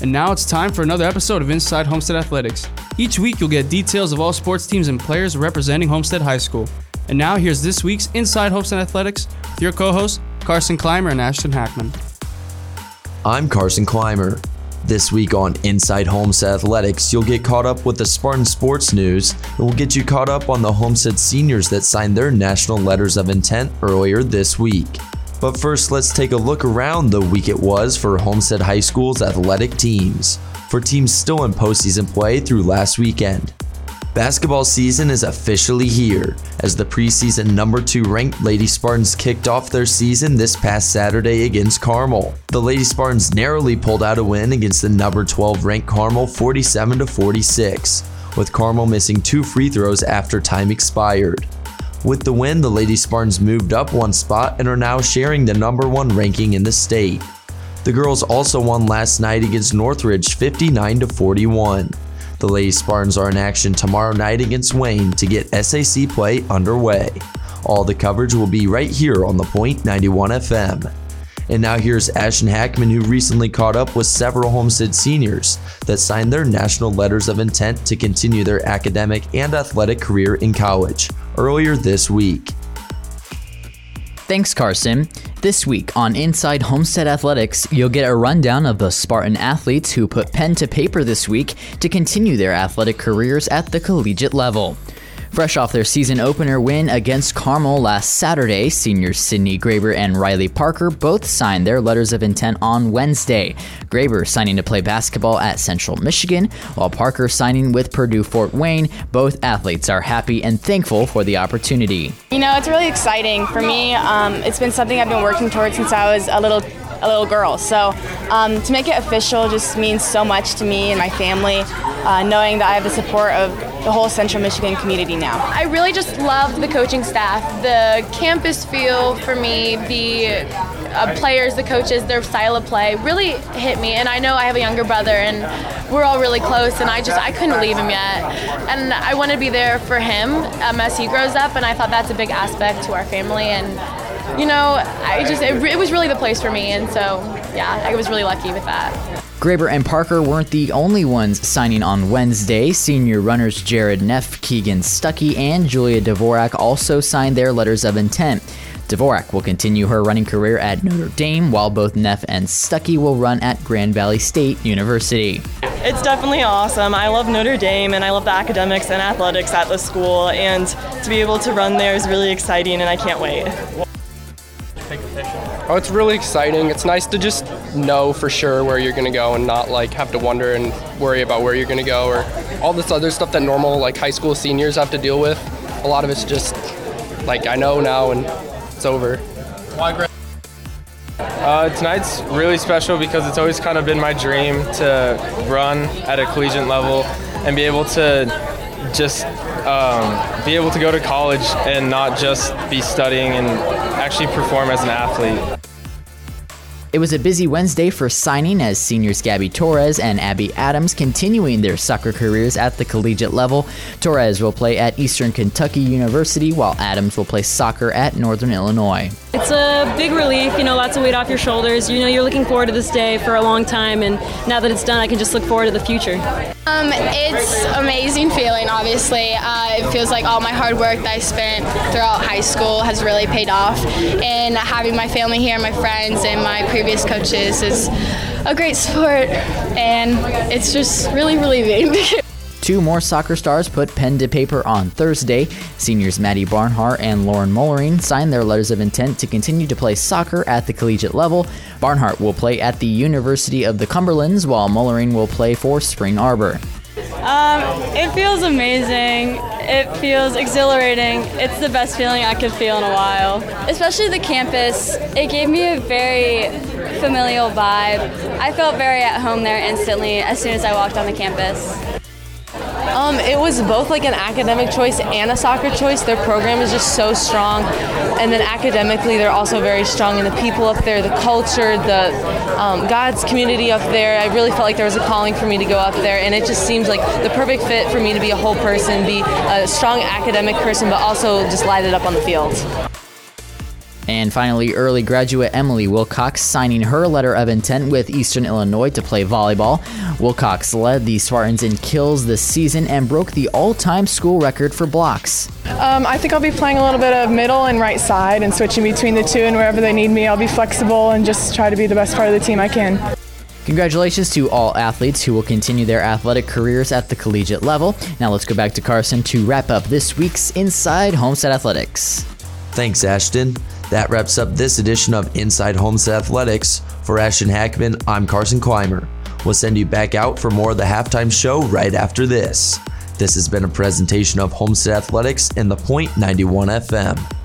And now it's time for another episode of Inside Homestead Athletics. Each week you'll get details of all sports teams and players representing Homestead High School. And now here's this week's Inside Homestead Athletics with your co-hosts Carson Clymer and Ashton Hackman. I'm Carson Clymer. This week on Inside Homestead Athletics, you'll get caught up with the Spartan sports news, and we'll get you caught up on the Homestead seniors that signed their national letters of intent earlier this week. But first, let's take a look around the week it was for Homestead High School's athletic teams, for teams still in postseason play through last weekend. Basketball season is officially here, as the preseason number 2 ranked Lady Spartans kicked off their season this past Saturday against Carmel. The Lady Spartans narrowly pulled out a win against the number 12 ranked Carmel 47-46, with Carmel missing 2 free throws after time expired. With the win, the Lady Spartans moved up 1 spot and are now sharing the number 1 ranking in the state. The girls also won last night against Northridge 59-41. The Lady Spartans are in action tomorrow night against Wayne to get SAC play underway. All the coverage will be right here on the Point 91 FM. And now here's Ashton Hackman, who recently caught up with several Homestead seniors that signed their national letters of intent to continue their academic and athletic career in college earlier this week. Thanks, Carson. This week on Inside Homestead Athletics, you'll get a rundown of the Spartan athletes who put pen to paper this week to continue their athletic careers at the collegiate level. Fresh off their season opener win against Carmel last Saturday, seniors Sydney Graber and Riley Parker both signed their letters of intent on Wednesday, Graber signing to play basketball at Central Michigan, while Parker signing with Purdue Fort Wayne. Both athletes are happy and thankful for the opportunity. You know, it's really exciting for me. It's been something I've been working towards since I was a little girl. So to make it official just means so much to me and my family, knowing that I have the support of the whole Central Michigan community now. I really just love the coaching staff, the campus feel for me, the players, the coaches, their style of play really hit me. And I know I have a younger brother and we're all really close, and I couldn't leave him yet. And I want to be there for him as he grows up, and I thought that's a big aspect to our family. And you know, it was really the place for me, and so, yeah, I was really lucky with that. Graber and Parker weren't the only ones signing on Wednesday. Senior runners Jared Neff, Keegan Stuckey, and Julia Dvorak also signed their letters of intent. Dvorak will continue her running career at Notre Dame, while both Neff and Stuckey will run at Grand Valley State University. It's definitely awesome. I love Notre Dame, and I love the academics and athletics at the school, and to be able to run there is really exciting, and I can't wait. Oh, it's really exciting. It's nice to just know for sure where you're going to go and not have to wonder and worry about where you're going to go or all this other stuff that normal high school seniors have to deal with. A lot of it's just I know now and it's over. Tonight's really special because it's always kind of been my dream to run at a collegiate level and be able to just be able to go to college and not just be studying and actually perform as an athlete. It was a busy Wednesday for signing, as seniors Gabby Torres and Abby Adams continuing their soccer careers at the collegiate level. Torres will play at Eastern Kentucky University, while Adams will play soccer at Northern Illinois. It's a big relief, lots of weight off your shoulders. You're looking forward to this day for a long time, and now that it's done, I can just look forward to the future. It's amazing feeling, obviously. It feels like all my hard work that I spent throughout high school has really paid off, and having my family here, my friends, and my previous coaches is a great sport, and it's just really relieving. 2 more soccer stars put pen to paper on Thursday. Seniors Maddie Barnhart and Lauren Mullerine signed their letters of intent to continue to play soccer at the collegiate level. Barnhart will play at the University of the Cumberlands, while Mullerine will play for Spring Arbor. It feels amazing. It feels exhilarating. It's the best feeling I could feel in a while. Especially the campus. It gave me a very familial vibe. I felt very at home there instantly as soon as I walked on the campus. It was both an academic choice and a soccer choice. Their program is just so strong. And then academically, they're also very strong. And the people up there, the culture, the God's community up there, I really felt like there was a calling for me to go up there. And it just seems like the perfect fit for me to be a whole person, be a strong academic person, but also just light it up on the field. And finally, early graduate Emily Wilcox signing her letter of intent with Eastern Illinois to play volleyball. Wilcox led the Spartans in kills this season and broke the all-time school record for blocks. I think I'll be playing a little bit of middle and right side and switching between the two, and wherever they need me, I'll be flexible and just try to be the best part of the team I can. Congratulations to all athletes who will continue their athletic careers at the collegiate level. Now let's go back to Carson to wrap up this week's Inside Homestead Athletics. Thanks, Ashton. That wraps up this edition of Inside Homestead Athletics. For Ashton Hackman, I'm Carson Clymer. We'll send you back out for more of the halftime show right after this. This has been a presentation of Homestead Athletics and the Point 91 FM.